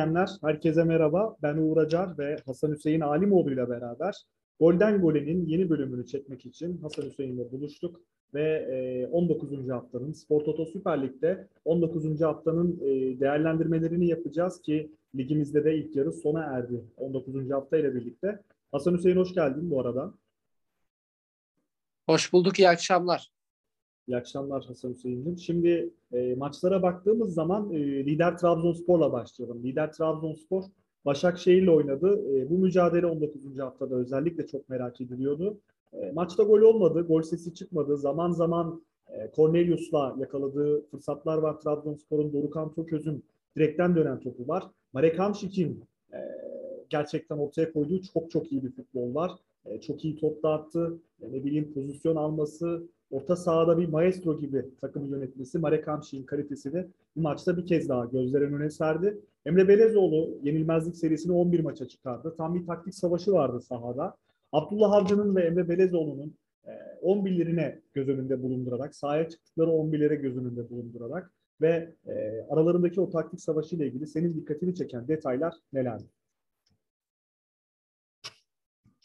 dinleyenler, herkese merhaba. Ben Uğur Acar ve Hasan Hüseyin Alimoğlu ile beraber Golden Gole'nin yeni bölümünü çekmek için Hasan Hüseyin'le buluştuk ve 19. haftanın Spor Toto Süper Lig'de 19. haftanın değerlendirmelerini yapacağız ki ligimizde de ilk yarı sona erdi 19. haftayla birlikte. Hasan Hüseyin hoş geldin bu arada. Hoş bulduk, iyi akşamlar. İyi akşamlar Hasan Hüseyin'cim. Şimdi maçlara baktığımız zaman lider Trabzonspor'la başlayalım. Lider Trabzonspor Başakşehir'le oynadı. Bu mücadele 19. haftada özellikle çok merak ediliyordu. Maçta gol olmadı, gol sesi çıkmadı. Zaman zaman Cornelius'la yakaladığı fırsatlar var. Trabzonspor'un Dorukan Toköz'ün direkten dönen topu var. Marek Hamšík'in gerçekten ortaya koyduğu çok iyi bir futbol var. Çok iyi top dağıttı, pozisyon alması, orta sahada bir maestro gibi takımı yönetmesi, Marek Hamšík'in kalitesini bu maçta bir kez daha gözlerin önüne serdi. Emre Belözoğlu yenilmezlik serisini 11 maça çıkardı. Tam bir taktik savaşı vardı sahada. Abdullah Avcı'nın ve Emre Belözoğlu'nun 11'lerine göz önünde bulundurarak, sahaya çıktıkları 11'lere göz önünde bulundurarak ve aralarındaki o taktik savaşı ile ilgili senin dikkatini çeken detaylar nelerdi?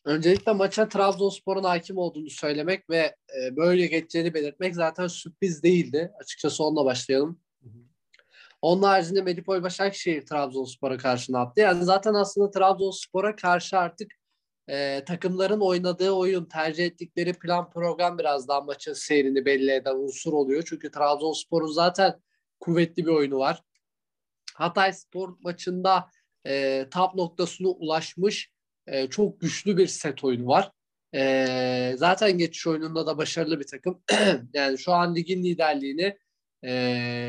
Öncelikle maça Trabzonspor'un hakim olduğunu söylemek ve böyle geçeceğini belirtmek zaten sürpriz değildi. Açıkçası onunla başlayalım. Onun haricinde Medipol Başakşehir Trabzonspor'a karşı attı. Yani zaten aslında Trabzonspor'a karşı artık takımların oynadığı oyun, tercih ettikleri plan, program biraz daha maçın seyrini belli eden unsur oluyor. Çünkü Trabzonspor'un zaten kuvvetli bir oyunu var. Hatay Spor maçında tap noktasına ulaşmış çok güçlü bir set oyunu var. Zaten geçiş oyununda da başarılı bir takım. Yani şu an ligin liderliğini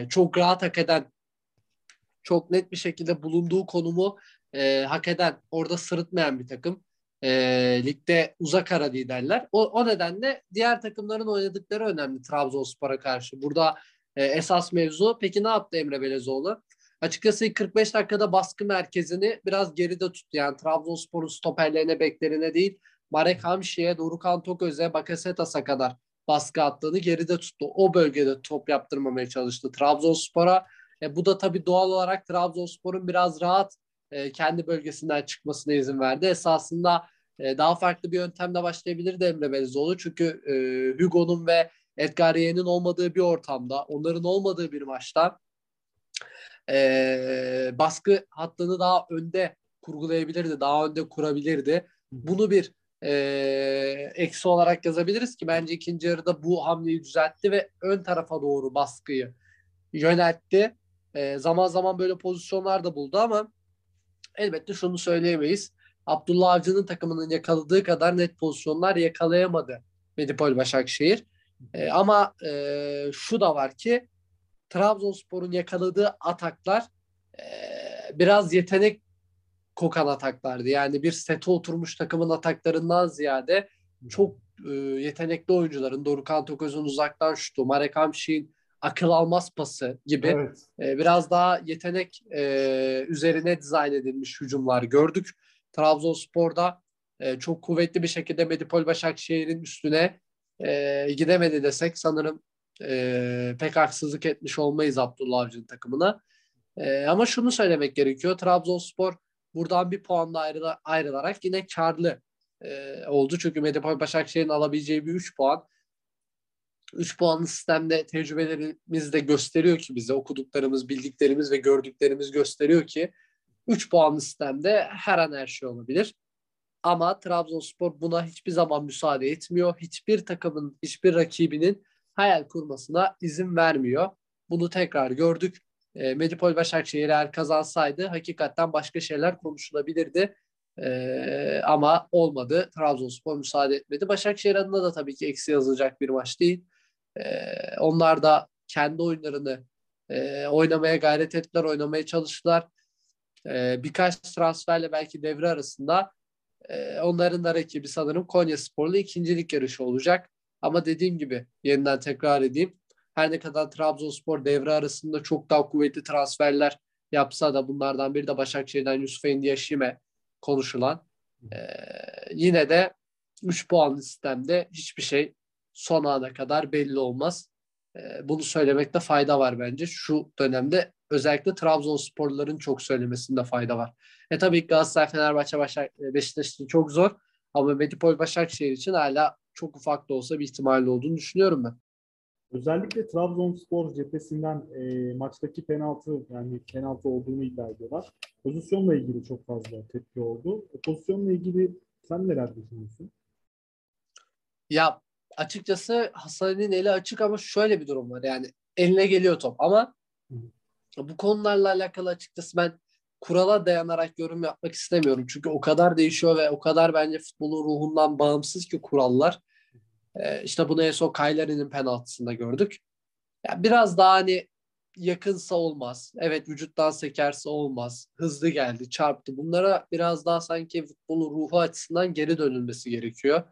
çok rahat hak eden, çok net bir şekilde bulunduğu konumu hak eden, orada sırıtmayan bir takım. Ligde uzak ara liderler. O nedenle diğer takımların oynadıkları önemli Trabzonspor'a karşı. Burada esas mevzu. Peki ne yaptı Emre Belözoğlu? Açıkçası 45 dakikada baskı merkezini biraz geride tuttu. Yani Trabzonspor'un stoperlerine, beklerine değil, Marek Hamšík'e, Dorukan Toköz'e, Bakasetas'a kadar baskı attığını geride tuttu. O bölgede top yaptırmamaya çalıştı Trabzonspor'a. Bu da tabii doğal olarak Trabzonspor'un biraz rahat kendi bölgesinden çıkmasına izin verdi. Esasında daha farklı bir yöntemle başlayabilirdi Emre Belözoğlu. Çünkü Hugo'nun ve Edgar Yeğen'in olmadığı bir ortamda, onların olmadığı bir maçta baskı hattını daha önde kurgulayabilirdi, daha önde kurabilirdi. Bunu bir eksi olarak yazabiliriz ki bence ikinci yarıda bu hamleyi düzeltti ve ön tarafa doğru baskıyı yöneltti. Zaman zaman böyle pozisyonlar da buldu ama elbette şunu söyleyemeyiz. Abdullah Avcı'nın takımının yakaladığı kadar net pozisyonlar yakalayamadı Medipol Başakşehir. Ama şu da var ki Trabzonspor'un yakaladığı ataklar biraz yetenek kokan ataklardı. Yani bir sete oturmuş takımın ataklarından ziyade çok yetenekli oyuncuların, Dorukan Toköz'ün uzaktan şutu, Marek Hamšík'in akıl almaz pası gibi biraz daha yetenek üzerine dizayn edilmiş hücumlar gördük. Trabzonspor'da çok kuvvetli bir şekilde Medipol Başakşehir'in üstüne gidemedi desek sanırım pek haksızlık etmiş olmayız Abdullah Avcı'nın takımına. Ama şunu söylemek gerekiyor. Trabzonspor buradan bir puanla ayrılarak yine karlı oldu. Çünkü Medipol Başakşehir'in alabileceği bir 3 puan. 3 puanlı sistemde tecrübelerimiz de gösteriyor ki bize, okuduklarımız, bildiklerimiz ve gördüklerimiz gösteriyor ki 3 puanlı sistemde her an her şey olabilir. Ama Trabzonspor buna hiçbir zaman müsaade etmiyor. Hiçbir takımın, hiçbir rakibinin hayal kurmasına izin vermiyor. Bunu tekrar gördük. Medipol Başakşehir eğer kazansaydı hakikaten başka şeyler konuşulabilirdi. Ama olmadı. Trabzonspor müsaade etmedi. Başakşehir adına da tabii ki eksi yazılacak bir maç değil. Onlar da kendi oyunlarını oynamaya gayret ettiler, oynamaya çalıştılar. Birkaç transferle belki devre arasında onların da rakibi sanırım Konyaspor'la ikincilik yarışı olacak. Ama dediğim gibi yeniden tekrar edeyim. Her ne kadar Trabzonspor devre arasında çok daha kuvvetli transferler yapsa da bunlardan biri de Başakşehir'den Yusuf Endiaşime konuşulan. Yine de 3 puanlı sistemde hiçbir şey son ana kadar belli olmaz. Bunu söylemekte fayda var bence. Şu dönemde özellikle Trabzonsporluların çok söylemesinde fayda var. Tabii ki Galatasaray, Fenerbahçe, Beşiktaş için çok zor ama Medipol Başakşehir için hala çok ufak da olsa bir ihtimalle olduğunu düşünüyorum ben. Özellikle Trabzonspor cephesinden maçtaki penaltı olduğunu iddia ediyorlar. Pozisyonla ilgili çok fazla tepki oldu. Pozisyonla ilgili sen neler düşünüyorsun? Ya açıkçası Hasan'ın eli açık ama şöyle bir durum var. Yani eline geliyor top ama bu konularla alakalı açıkçası ben kurala dayanarak yorum yapmak istemiyorum. Çünkü o kadar değişiyor ve o kadar bence futbolun ruhundan bağımsız ki kurallar. İşte bunu en son Kayleri'nin penaltısında gördük. Yani biraz daha hani yakınsa olmaz. Evet, vücuttan sekerse olmaz. Hızlı geldi, çarptı. Bunlara biraz daha sanki futbolun ruhu açısından geri dönülmesi gerekiyor.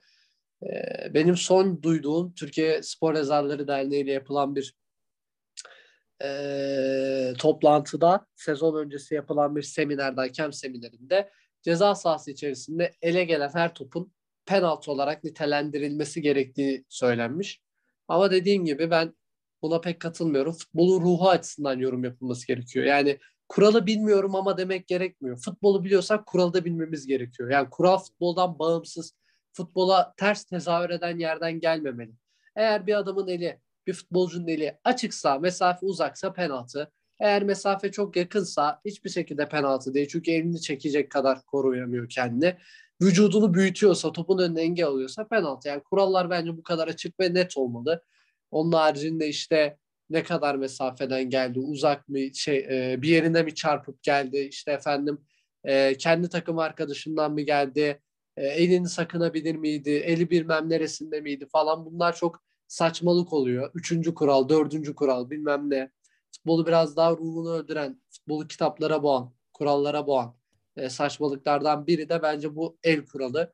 Benim son duyduğum Türkiye Spor Yazarları Derneği ile yapılan bir toplantıda, sezon öncesi yapılan bir seminerde, hakem seminerinde ceza sahası içerisinde ele gelen her topun penaltı olarak nitelendirilmesi gerektiği söylenmiş. Ama dediğim gibi ben buna pek katılmıyorum. Futbolun ruhu açısından yorum yapılması gerekiyor. Yani kuralı bilmiyorum ama demek gerekmiyor. Futbolu biliyorsak kuralı da bilmemiz gerekiyor. Yani kural futboldan bağımsız, futbola ters tezahür eden yerden gelmemeli. Eğer bir adamın eli, bir futbolcunun eli açıksa, mesafe uzaksa penaltı. Eğer mesafe çok yakınsa hiçbir şekilde penaltı değil. Çünkü elini çekecek kadar koruyamıyor kendini. Vücudunu büyütüyorsa, topun önüne engel oluyorsa penaltı. Yani kurallar bence bu kadar açık ve net olmalı. Onun haricinde işte ne kadar mesafeden geldi, uzak mı, bir yerine mi çarpıp geldi, işte kendi takım arkadaşından mı geldi, elini sakınabilir miydi, eli bilmem neresinde miydi falan, bunlar çok saçmalık oluyor. 3. kural, 4. kural bilmem ne. Futbolu biraz daha ruhunu öldüren, futbolu kitaplara boğan, kurallara boğan saçmalıklardan biri de bence bu el kuralı.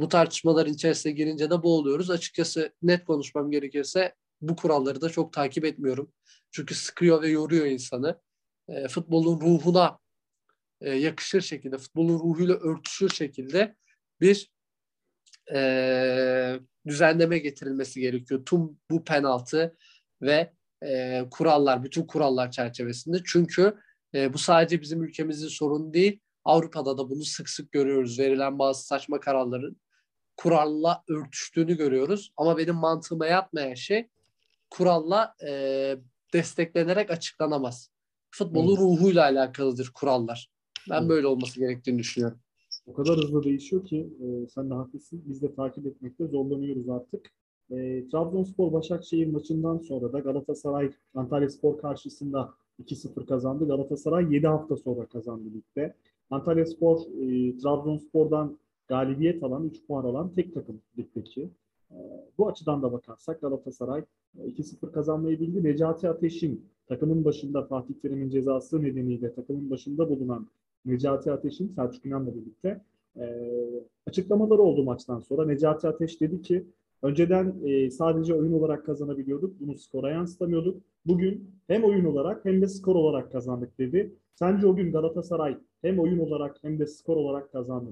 Bu tartışmaların içerisine girince de boğuluyoruz. Açıkçası net konuşmam gerekirse bu kuralları da çok takip etmiyorum. Çünkü sıkıyor ve yoruyor insanı. Futbolun ruhuna yakışır şekilde, futbolun ruhuyla örtüşür şekilde bir düzenleme getirilmesi gerekiyor. Tüm bu penaltı ve kurallar, bütün kurallar çerçevesinde. Çünkü bu sadece bizim ülkemizin sorunu değil. Avrupa'da da bunu sık sık görüyoruz. Verilen bazı saçma kararların kuralla örtüştüğünü görüyoruz. Ama benim mantığıma yatmayan şey kuralla desteklenerek açıklanamaz. Futbolun ruhuyla alakalıdır kurallar. Ben böyle olması gerektiğini düşünüyorum. O kadar hızlı değişiyor ki sen de haklısın. Biz de takip etmekte zorlanıyoruz artık. Trabzonspor Başakşehir maçından sonra da Galatasaray Antalya Spor karşısında 2-0 kazandı. Galatasaray 7 hafta sonra kazandı ligde. Antalya Spor, Trabzonspor'dan galibiyet alan, 3 puan alan tek takım ligdeki. Bu açıdan da bakarsak Galatasaray 2-0 kazanmayı bildi. Necati Ateş'in takımın başında, Fatih Terim'in cezası nedeniyle takımın başında bulunan Necati Ateş'in, Selçuk İnan'la birlikte açıklamaları oldu maçtan sonra. Necati Ateş dedi ki, önceden sadece oyun olarak kazanabiliyorduk. Bunu skora yansıtamıyorduk. Bugün hem oyun olarak hem de skor olarak kazandık dedi. Sence o gün Galatasaray hem oyun olarak hem de skor olarak kazandı?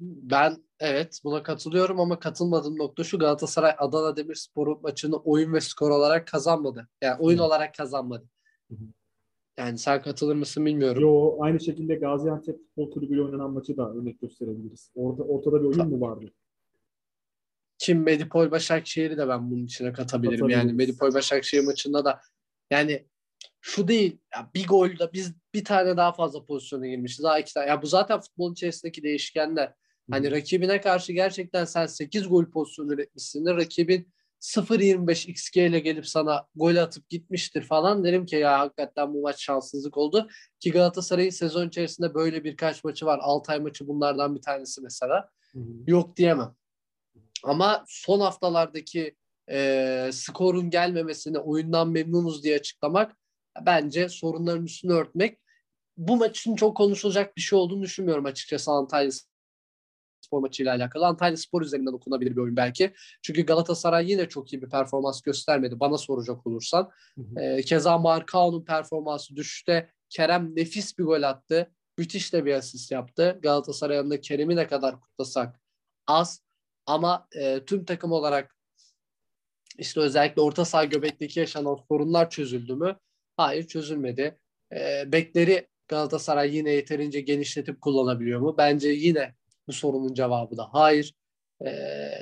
Ben evet buna katılıyorum ama katılmadığım nokta şu: Galatasaray Adana Demirspor maçını oyun ve skor olarak kazanmadı. Yani oyun olarak kazanmadı. Yani sen katılır mısın bilmiyorum. Yo, aynı şekilde Gaziantep Futbol Kulübü ile oynanan maçı da örnek gösterebiliriz. Ortada bir oyun mu vardı? Kim Medipol Başakşehir'i de ben bunun içine katabilirim. Yani Medipol Başakşehir maçında da yani şu değil ya, bir golde biz bir tane daha fazla pozisyona girmişiz. Daha 2 tane. Ya bu zaten futbolun içerisindeki değişkenler. Hani rakibine karşı gerçekten sen 8 gol pozisyonu üretmişsindir. Rakibin 0.25 XG ile gelip sana gol atıp gitmiştir falan, derim ki ya hakikaten bu maç şanssızlık oldu. Ki Galatasaray'ın sezon içerisinde böyle birkaç maçı var. Altay maçı bunlardan bir tanesi mesela. Yok diyemem. Ama son haftalardaki skorun gelmemesini oyundan memnunuz diye açıklamak bence sorunların üstünü örtmek. Bu maçın çok konuşulacak bir şey olduğunu düşünmüyorum açıkçası Antalya Spor maçıyla alakalı. Antalya Spor üzerinden okunabilir bir oyun belki. Çünkü Galatasaray yine çok iyi bir performans göstermedi bana soracak olursan. Keza Marcao'nun performansı düşüşte. Kerem nefis bir gol attı. Müthiş de bir asist yaptı. Galatasaray'ın da Kerem'i ne kadar kutlasak az. Ama tüm takım olarak işte özellikle orta saha göbekteki yaşanan sorunlar çözüldü mü? Hayır, çözülmedi. Bekleri Galatasaray yine yeterince genişletip kullanabiliyor mu? Bence yine bu sorunun cevabı da hayır.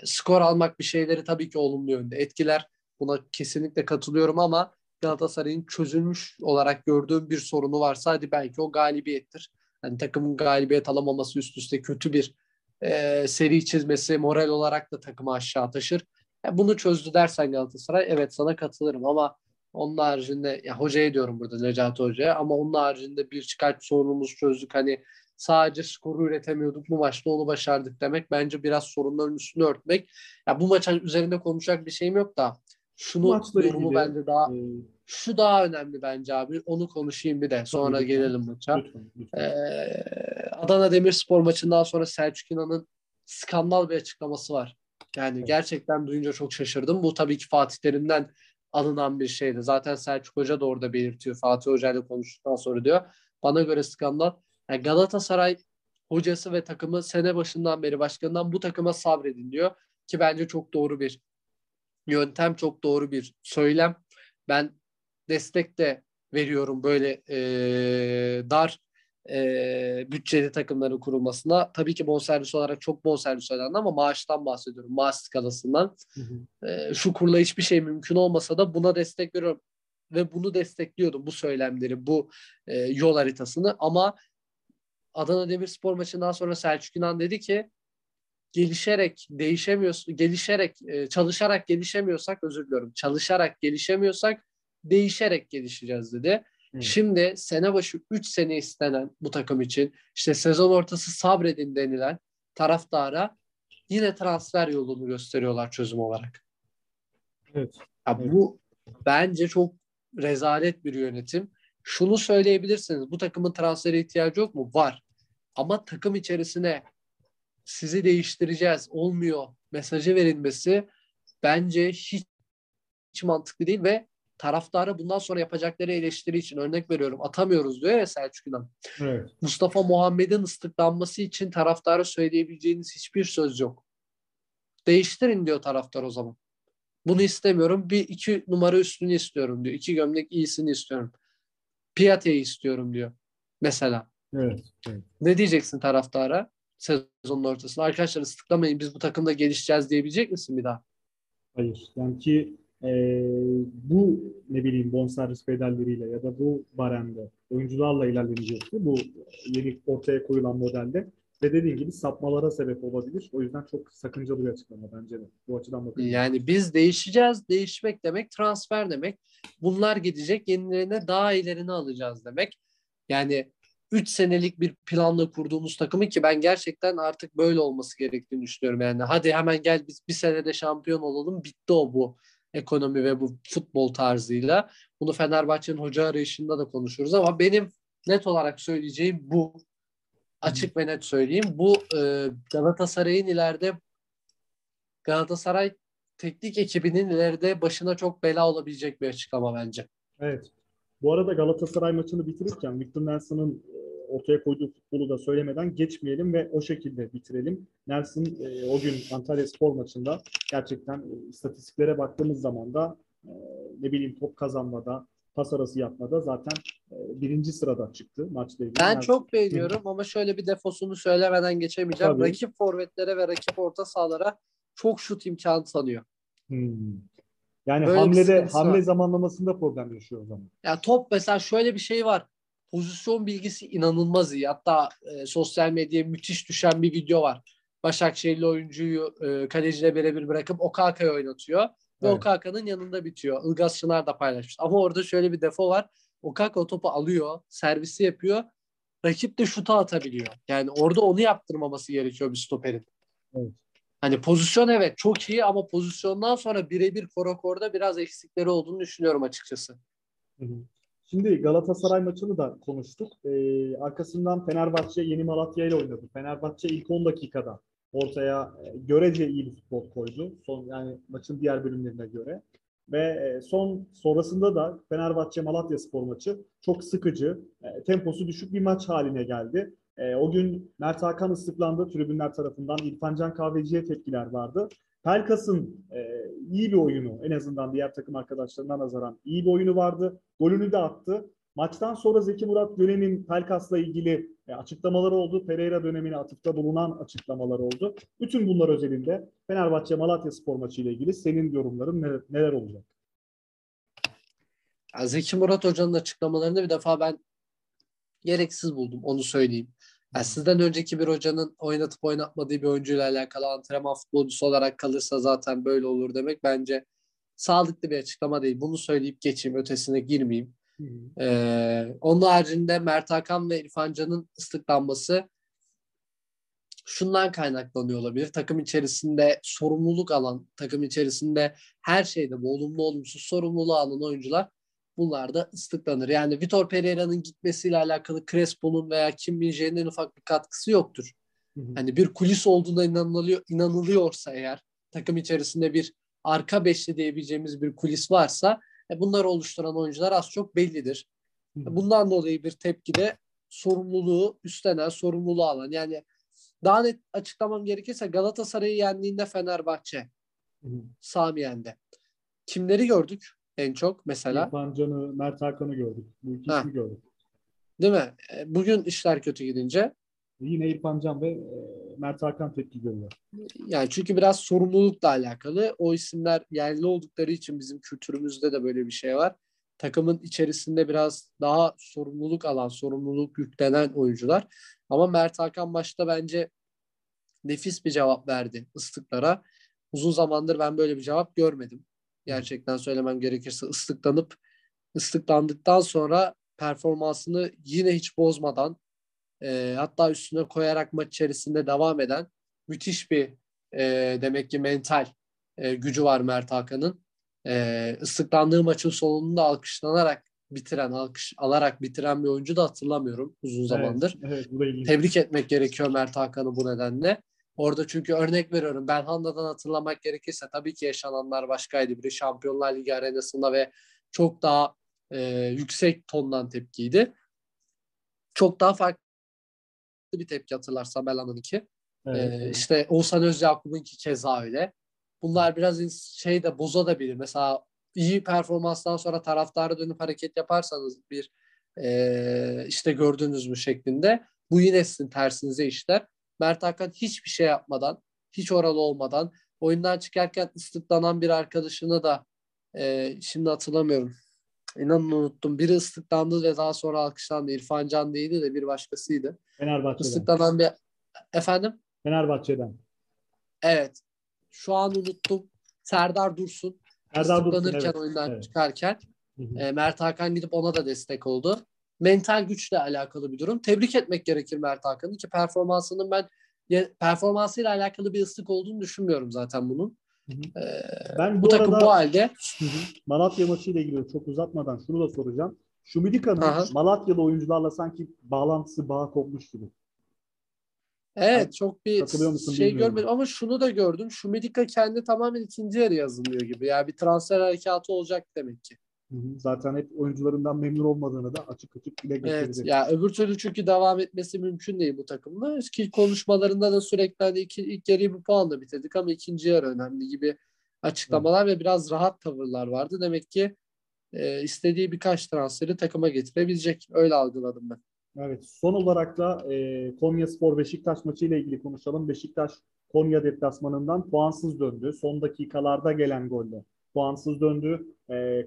Skor almak bir şeyleri tabii ki olumlu yönde etkiler. Buna kesinlikle katılıyorum ama Galatasaray'ın çözülmüş olarak gördüğüm bir sorunu varsa hadi belki o galibiyettir. Yani takımın galibiyet alamaması, üst üste kötü bir seri çizmesi moral olarak da takımı aşağı taşır. Yani bunu çözdü dersen Galatasaray, evet sana katılırım ama onun haricinde ya hocaya diyorum burada, Necati Hoca'ya, ama onun haricinde bir çıkart sorunumuz çözdük. Hani sadece skoru üretemiyorduk, bu maçta onu başardık demek bence biraz sorunların üstünü örtmek. Ya bu maçın üzerinde konuşacak bir şeyim yok da şunu, durumu bence daha şu daha önemli bence abi. Onu konuşayım bir de sonra lütfen gelelim maça. Lütfen. Adana Demirspor maçından sonra Selçuk İnan'ın skandal bir açıklaması var. Yani evet, gerçekten duyunca çok şaşırdım. Bu tabii ki Fatih Terim'den alınan bir şeydi. Zaten Selçuk Hoca da orada belirtiyor. Fatih Hoca ile konuştuktan sonra diyor, bana göre skandal. Yani Galatasaray hocası ve takımı sene başından beri başkanından bu takıma sabredin diyor. Ki bence çok doğru bir yöntem, çok doğru bir söylem. Ben destek de veriyorum böyle dar bütçeli takımların kurulmasına. Tabii ki bonservis olarak çok bonservis ödendi ama maaştan bahsediyorum. Maaş skalasından. Şu kurla hiçbir şey mümkün olmasa da buna destek veriyorum. Ve bunu destekliyordum, bu söylemleri, bu yol haritasını. Ama Adana Demirspor maçından sonra Selçuk İnan dedi ki çalışarak gelişemiyorsak değişerek gelişeceğiz dedi. Hmm. Şimdi sene başı 3 sene istenen bu takım için işte sezon ortası sabredin denilen taraftara yine transfer yolunu gösteriyorlar çözüm olarak. Evet. Ya bu bence çok rezalet bir yönetim. Şunu söyleyebilirsiniz, bu takımın transfere ihtiyacı yok mu? Var. Ama takım içerisine sizi değiştireceğiz, olmuyor mesajı verilmesi bence hiç mantıklı değil ve taraftara bundan sonra yapacakları eleştiri için, örnek veriyorum, atamıyoruz diyor ya Selçuk İnan. Evet. Mustafa Muhammed'in ıslıklanması için taraftara söyleyebileceğiniz hiçbir söz yok. Değiştirin diyor taraftar o zaman. Bunu istemiyorum, bir 2 numara üstünü istiyorum diyor. 2 gömlek iyisini istiyorum. Piyate'yi istiyorum diyor mesela. Evet, evet. Ne diyeceksin taraftara sezonun ortasında? Arkadaşlar ıslıklamayın, biz bu takımda gelişeceğiz diyebilecek misin bir daha? Hayır. Yani ki bu ne bileyim bonservis bedelleriyle ya da bu barende oyuncularla ilerlenecekti. Bu yeni ortaya koyulan modelde. Ve dediğin gibi sapmalara sebep olabilir. O yüzden çok sakıncalı bir açıklama bence de. Bu açıdan bakın. Yani biz değişeceğiz. Değişmek demek transfer demek. Bunlar gidecek. Yenilerine daha ilerini alacağız demek. Yani 3 senelik bir planla kurduğumuz takımı ki ben gerçekten artık böyle olması gerektiğini düşünüyorum. Yani hadi hemen gel biz bir senede şampiyon olalım. Bitti o bu ekonomi ve bu futbol tarzıyla. Bunu Fenerbahçe'nin hoca arayışında da konuşuruz ama benim net olarak söyleyeceğim bu. Açık ve net söyleyeyim. Bu Galatasaray'ın ileride, Galatasaray teknik ekibinin ileride başına çok bela olabilecek bir açıklama bence. Evet. Bu arada Galatasaray maçını bitirirken Victor Nelson'ın ortaya koyduğu futbolu da söylemeden geçmeyelim ve o şekilde bitirelim. Nelson o gün Antalya Spor maçında gerçekten istatistiklere baktığımız zaman da top kazanmada, pas arası yapmada zaten 1. sırada çıktı maçla ilgili. Ben çok beğeniyorum ama şöyle bir defosunu söylemeden geçemeyeceğim. Tabii. Rakip forvetlere ve rakip orta sahalara çok şut imkanı tanıyor. Yani böyle hamle zamanlamasında problem yaşıyor o zaman. Ya top mesela şöyle bir şey var. Pozisyon bilgisi inanılmaz iyi. Hatta sosyal medyaya müthiş düşen bir video var. Başakşehirli oyuncuyu kaleciyle birebir bırakıp Okaka'yı oynatıyor. Ve evet, Okaka'nın yanında bitiyor. Ilgaz Çınar da paylaşmış. Ama orada şöyle bir defo var. Okaka o topu alıyor, servisi yapıyor. Rakip de şuta atabiliyor. Yani orada onu yaptırmaması gerekiyor bir stoperin. Evet. Hani pozisyon evet çok iyi ama pozisyondan sonra birebir korakorda biraz eksikleri olduğunu düşünüyorum açıkçası. Şimdi Galatasaray maçını da konuştuk. Arkasından Fenerbahçe Yeni Malatya ile oynadı. Fenerbahçe ilk 10 dakikada ortaya görece iyi bir futbol koydu. Yani maçın diğer bölümlerine göre. Ve sonrasında da Fenerbahçe Malatya Spor maçı çok sıkıcı, temposu düşük bir maç haline geldi. O gün Mert Hakan ıslıklandı tribünler tarafından. İrfan Can Kahveci'ye tepkiler vardı. Pelkas'ın iyi bir oyunu, en azından diğer takım arkadaşlarından nazaran iyi bir oyunu vardı. Golünü de attı. Maçtan sonra Zeki Murat dönemin Pelkas'la ilgili açıklamaları oldu. Pereira dönemine atıfta bulunan açıklamaları oldu. Bütün bunlar özelinde Fenerbahçe-Malatya Spor maçı ile ilgili senin yorumların neler olacak? Yani Zeki Murat Hoca'nın açıklamalarını bir defa ben gereksiz buldum, onu söyleyeyim. Yani sizden önceki bir hocanın oynatıp oynatmadığı bir oyuncuyla alakalı antrenman futbolcusu olarak kalırsa zaten böyle olur demek bence sağlıklı bir açıklama değil. Bunu söyleyip geçeyim, ötesine girmeyeyim. Onun haricinde Mert Hakan ve İrfan Can'ın ıslıklanması şundan kaynaklanıyor olabilir. Takım içerisinde sorumluluk alan, takım içerisinde her şeyde bu olumlu olumsuz sorumluluğu alan oyuncular, bunlar da ıslıklanır. Yani Vitor Pereira'nın gitmesiyle alakalı Crespo'nun veya Kim Min-jae'nin ufak bir katkısı yoktur. Hani bir kulis olduğuna inanılıyorsa eğer, takım içerisinde bir arka beşli diyebileceğimiz bir kulis varsa bunları oluşturan oyuncular az çok bellidir. Bundan dolayı bir tepkide sorumluluğu üstlenen, sorumluluğu alan. Yani daha net açıklamam gerekirse Galatasaray'ı yendiğinde Fenerbahçe Samiyen'de kimleri gördük en çok mesela? İrfan Can'ı, Mert Hakan'ı gördük. Bu ikisini gördük. Değil mi? Bugün işler kötü gidince yine İrfan Can ve Mert Hakan tepki görüyor. Yani çünkü biraz sorumlulukla alakalı. O isimler yerli oldukları için bizim kültürümüzde de böyle bir şey var. Takımın içerisinde biraz daha sorumluluk alan, sorumluluk yüklenen oyuncular. Ama Mert Hakan başta bence nefis bir cevap verdi ıslıklara. Uzun zamandır ben böyle bir cevap görmedim. Gerçekten söylemem gerekirse ıslıklandıktan sonra performansını yine hiç bozmadan, hatta üstüne koyarak maç içerisinde devam eden müthiş bir demek ki mental gücü var Mert Hakan'ın. Islıklandığı maçın sonunda alkışlanarak bitiren, alkış alarak bitiren bir oyuncu da hatırlamıyorum uzun zamandır. Evet, tebrik etmek gerekiyor Mert Hakan'ı bu nedenle. Orada çünkü örnek veriyorum, Belhanda'dan hatırlamak gerekirse tabii ki yaşananlar başkaydı. Biri Şampiyonlar Ligi arenasında ve çok daha yüksek tondan tepkiydi. Çok daha farklı bir tepki hatırlarsan Belhanda'nınki. Evet. İşte Oğuzhan Özyakup'unki keza öyle. Bunlar biraz şey de bozabilir. Mesela iyi performanstan sonra taraftara dönüp hareket yaparsanız bir işte gördünüz mü şeklinde, bu yine sizin tersinize işler. Mert Hakan hiçbir şey yapmadan, hiç oralı olmadan, oyundan çıkarken ıslıklanan bir arkadaşını da şimdi hatırlamıyorum, İnanın unuttum. Biri ıslıklandı ve daha sonra alkışlandı. İrfan Can değildi de bir başkasıydı. Fenerbahçe'den. Islıklanan bir... Efendim? Fenerbahçe'den. Evet. Şu an unuttum. Serdar Dursun. Islıklanırken, evet, oyundan çıkarken Mert Hakan gidip ona da destek oldu. Mental güçle alakalı bir durum. Tebrik etmek gerekir Mert Hakan'ın ki performansının ben performansıyla alakalı bir ıslık olduğunu düşünmüyorum zaten bunun. Ben bu takım bu halde. Malatya maçıyla ilgili çok uzatmadan şunu da soracağım. Şumidika'nın Malatyalı oyuncularla sanki bağlantısı, bağı kopmuş gibi. Evet, yani çok bir şey görmedim ama şunu da gördüm. Şumudică kendi tamamen ikinci yarı yazılıyor gibi. Yani bir transfer harekatı olacak demek ki. Zaten hep oyuncularından memnun olmadığını da açık açık dile getirecek. Evet, ya öbür türlü çünkü devam etmesi mümkün değil bu takımda. Ki konuşmalarında da sürekli hani ilk yarıyı bu puanla bitirdik ama ikinci yarı önemli gibi açıklamalar ve biraz rahat tavırlar vardı. Demek ki istediği birkaç transferi takıma getirebilecek. Öyle algıladım ben. Evet, son olarak da Konyaspor Beşiktaş maçıyla ilgili konuşalım. Beşiktaş Konya deplasmanından puansız döndü. Son dakikalarda gelen golle puansız döndü.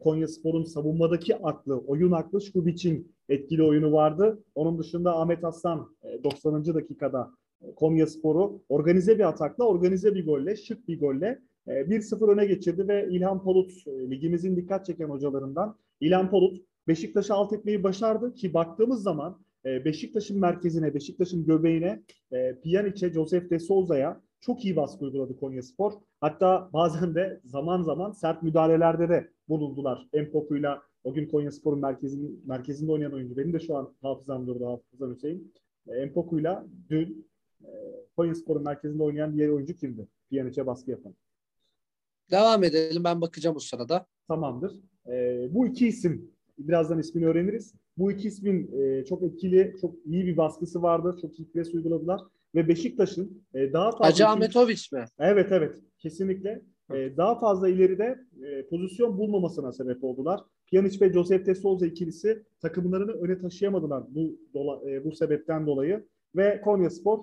Konyaspor'un savunmadaki aklı, oyun aklı Şubic'in etkili oyunu vardı. Onun dışında Ahmet Aslan 90. dakikada Konyaspor'u organize bir atakla, organize bir golle, şık bir golle 1-0 öne geçirdi ve İlhan Palut, ligimizin dikkat çeken hocalarından İlhan Palut, Beşiktaş'ı alt etmeyi başardı ki baktığımız zaman Beşiktaş'ın merkezine, Beşiktaş'ın göbeğine, Pjanic'e, Josef De Souza'ya çok iyi baskı uyguladı Konyaspor. Hatta bazen de zaman zaman sert müdahalelerde de bulundular. Empoku'yla, o gün Konyaspor'un merkezinde oynayan oyuncu, benim de şu an hafızam durdu, Hasan Hüseyin. Empoku'yla dün Konyaspor'un merkezinde oynayan diğer oyuncu kimdi? Pjanic'e baskı yapan. Devam edelim, ben bakacağım o sırada. Tamamdır. Bu iki isim, birazdan ismini öğreniriz. Bu iki ismin çok etkili, çok iyi bir baskısı vardı. Çok iyi pres uyguladılar. Ve Beşiktaş'ın daha fazla... Hacı Ahmetoviç mi? Evet, evet. Kesinlikle. Daha fazla ileride pozisyon bulmamasına sebep oldular. Pjanić ve Josef De Souza ikilisi takımlarını öne taşıyamadılar bu sebepten dolayı. Ve Konyaspor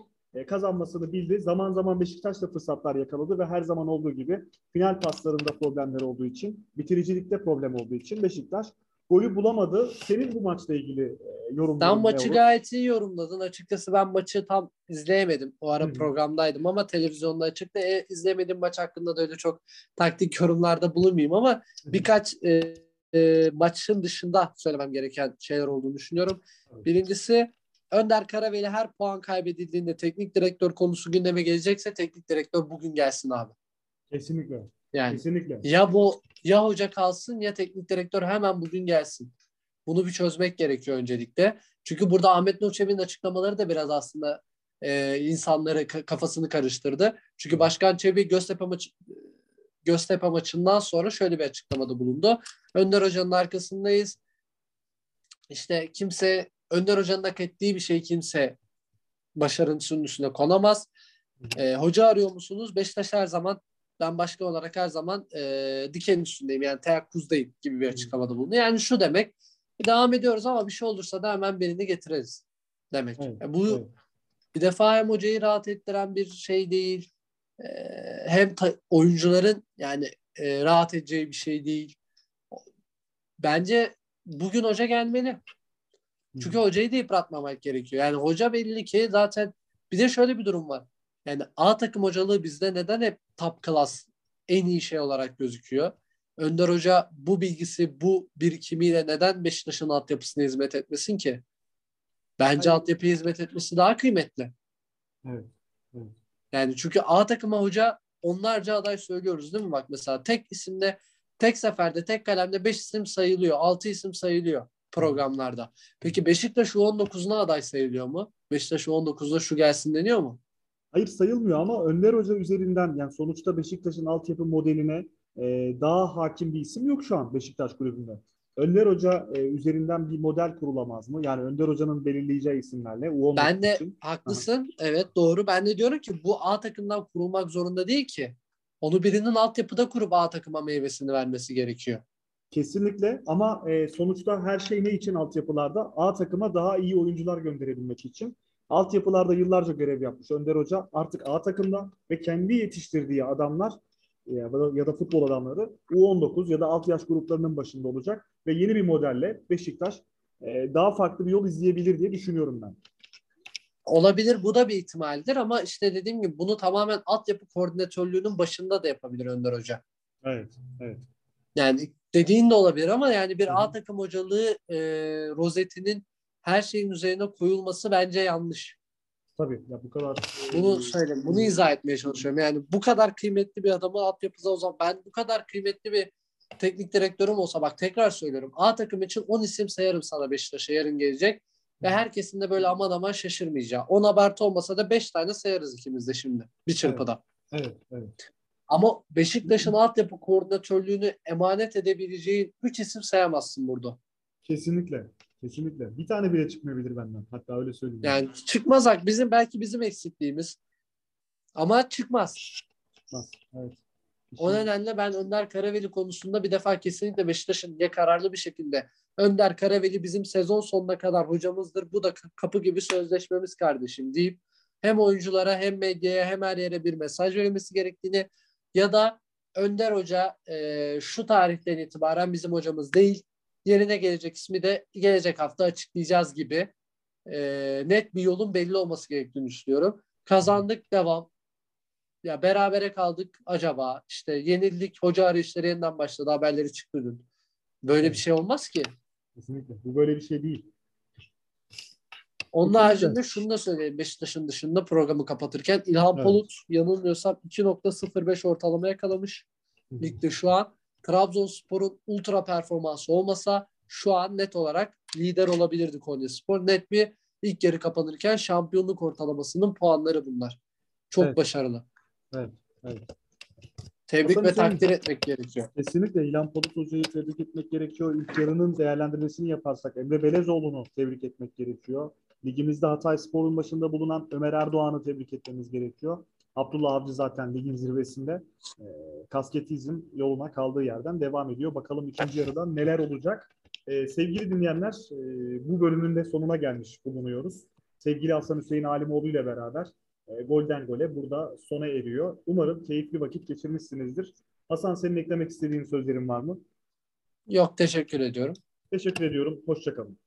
kazanmasını bildi. Zaman zaman Beşiktaş da fırsatlar yakaladı ve her zaman olduğu gibi final paslarında problemler olduğu için, bitiricilikte problem olduğu için Beşiktaş golü bulamadı. Senin bu maçla ilgili yorumların ne olur? Maçı gayet iyi yorumladın. Açıkçası ben maçı tam izleyemedim. O ara programdaydım ama televizyonda açıktı. İzleyemedim, maç hakkında da öyle çok taktik yorumlarda bulunmayayım ama birkaç maçın dışında söylemem gereken şeyler olduğunu düşünüyorum. Evet. Birincisi, Önder Karaveli her puan kaybedildiğinde teknik direktör konusu gündeme gelecekse teknik direktör bugün gelsin abi. Kesinlikle. Yani kesinlikle. Ya hoca kalsın ya teknik direktör hemen bugün gelsin. Bunu bir çözmek gerekiyor öncelikle. Çünkü burada Ahmet Nurçevi'nin açıklamaları da biraz aslında insanları kafasını karıştırdı. Çünkü Başkan Çebi Göztepe maçından sonra şöyle bir açıklamada bulundu. Önder Hoca'nın arkasındayız. İşte kimse, Önder Hoca'nın hak ettiği bir şey kimse başarısının üstüne konamaz. Hoca arıyor musunuz? Beşiktaş her zaman, ben başkan olarak her zaman diken üstündeyim, yani teyakkuzdayım gibi bir açıklamada bulundu. Yani şu demek, devam ediyoruz ama bir şey olursa da hemen birini getiririz demek. Evet, yani bu bir defa hem hocayı rahat ettiren bir şey değil, hem oyuncuların yani rahat edeceği bir şey değil. Bence bugün hoca gelmeli. Çünkü hocayı da yıpratmamak gerekiyor. Yani hoca belli ki zaten, bir de şöyle bir durum var. Yani A takım hocalığı bizde neden hep top class, en iyi şey olarak gözüküyor? Önder Hoca bu bilgisi, bu birikimiyle neden Beşiktaş'ın altyapısına hizmet etmesin ki? Bence altyapıya hizmet etmesi daha kıymetli. Evet, evet. Yani çünkü A takıma hoca, onlarca aday söylüyoruz değil mi? Bak mesela tek isimde, tek seferde, tek kalemde 5 isim sayılıyor, 6 isim sayılıyor programlarda. Peki Beşiktaş U19'una aday sayılıyor mu? Beşiktaş U19'da şu gelsin deniyor mu? Hayır, sayılmıyor ama Önder Hoca üzerinden, yani sonuçta Beşiktaş'ın altyapı modeline daha hakim bir isim yok şu an Beşiktaş kulübünde. Önder Hoca üzerinden bir model kurulamaz mı? Yani Önder Hoca'nın belirleyeceği isimlerle. U19 ben de için. Haklısın. Aha. Evet, doğru. Ben de diyorum ki bu A takımdan kurulmak zorunda değil ki. Onu birinin altyapıda kurup A takıma meyvesini vermesi gerekiyor. Kesinlikle ama sonuçta her şey ne için altyapılarda? A takıma daha iyi oyuncular gönderebilmek için. Altyapılarda yıllarca görev yapmış Önder Hoca artık A takımda ve kendi yetiştirdiği adamlar ya da futbol adamları U19 ya da alt yaş gruplarının başında olacak ve yeni bir modelle Beşiktaş daha farklı bir yol izleyebilir diye düşünüyorum ben. Olabilir, bu da bir ihtimaldir ama işte dediğim gibi bunu tamamen altyapı koordinatörlüğünün başında da yapabilir Önder Hoca. Evet, evet. Yani dediğin de olabilir ama yani bir A takım hocalığı rozetinin her şeyin üzerine koyulması bence yanlış. Tabii ya, bu kadar. Bunu söyleyeyim, bunu izah etmeye çalışıyorum. Yani bu kadar kıymetli bir adamı altyapıza, o zaman ben bu kadar kıymetli bir teknik direktörüm olsa, bak tekrar söylüyorum, A takım için 10 isim sayarım sana Beşiktaş'a yarın gelecek ve herkesin de böyle aman aman şaşırmayacağı. 10 abartı olmasa da 5 tane sayarız ikimiz de şimdi bir çırpıda. Evet, evet, evet. Ama Beşiktaş'ın altyapı koordinatörlüğünü emanet edebileceği 3 isim sayamazsın burada. Kesinlikle. Kesinlikle. Bir tane bile çıkmayabilir benden. Hatta öyle söyleyeyim. Yani çıkmazak. Belki bizim eksikliğimiz. Ama çıkmaz. Evet. O nedenle ben Önder Karaveli konusunda bir defa kesinlikle Beşiktaş'ın ya kararlı bir şekilde Önder Karaveli bizim sezon sonuna kadar hocamızdır, bu da kapı gibi sözleşmemiz kardeşim deyip hem oyunculara hem medyaya hem her yere bir mesaj verilmesi gerektiğini ya da Önder Hoca şu tarihten itibaren bizim hocamız değil, yerine gelecek ismi de gelecek hafta açıklayacağız gibi net bir yolun belli olması gerektiğini düşünüyorum. Kazandık, devam. Ya berabere kaldık, acaba işte yenildik, hoca arayışları yeniden başladı, haberleri çıktı dün. Böyle bir şey olmaz ki. Kesinlikle. Bu böyle bir şey değil. Onun haricinde şunu da söyleyeyim. Beşiktaş'ın dışında programı kapatırken İlhan Palut yanılmıyorsam 2.05 ortalama yakalamış. Ligde şu an. Trabzonspor'un ultra performansı olmasa şu an net olarak lider olabilirdi Konyaspor. Net bir ilk yarı kapanırken şampiyonluk ortalamasının puanları bunlar. Çok başarılı. Evet, evet. Tebrik ve takdir etmek gerekiyor. Kesinlikle İlhan Palut Hoca'yı tebrik etmek gerekiyor. İlk yarının değerlendirmesini yaparsak Emre Belözoğlu'nu tebrik etmek gerekiyor. Ligimizde Hatay Spor'un başında bulunan Ömer Erdoğan'ı tebrik etmemiz gerekiyor. Abdullah Avcı zaten ligin zirvesinde kasketizm yoluna kaldığı yerden devam ediyor. Bakalım ikinci yarıda neler olacak? Sevgili dinleyenler, bu bölümün de sonuna gelmiş bulunuyoruz. Sevgili Hasan Hüseyin Alimoğlu ile beraber Golden Gole burada sona eriyor. Umarım keyifli vakit geçirmişsinizdir. Hasan, senin eklemek istediğin sözlerin var mı? Yok, teşekkür ediyorum. Teşekkür ediyorum. Hoşça kalın.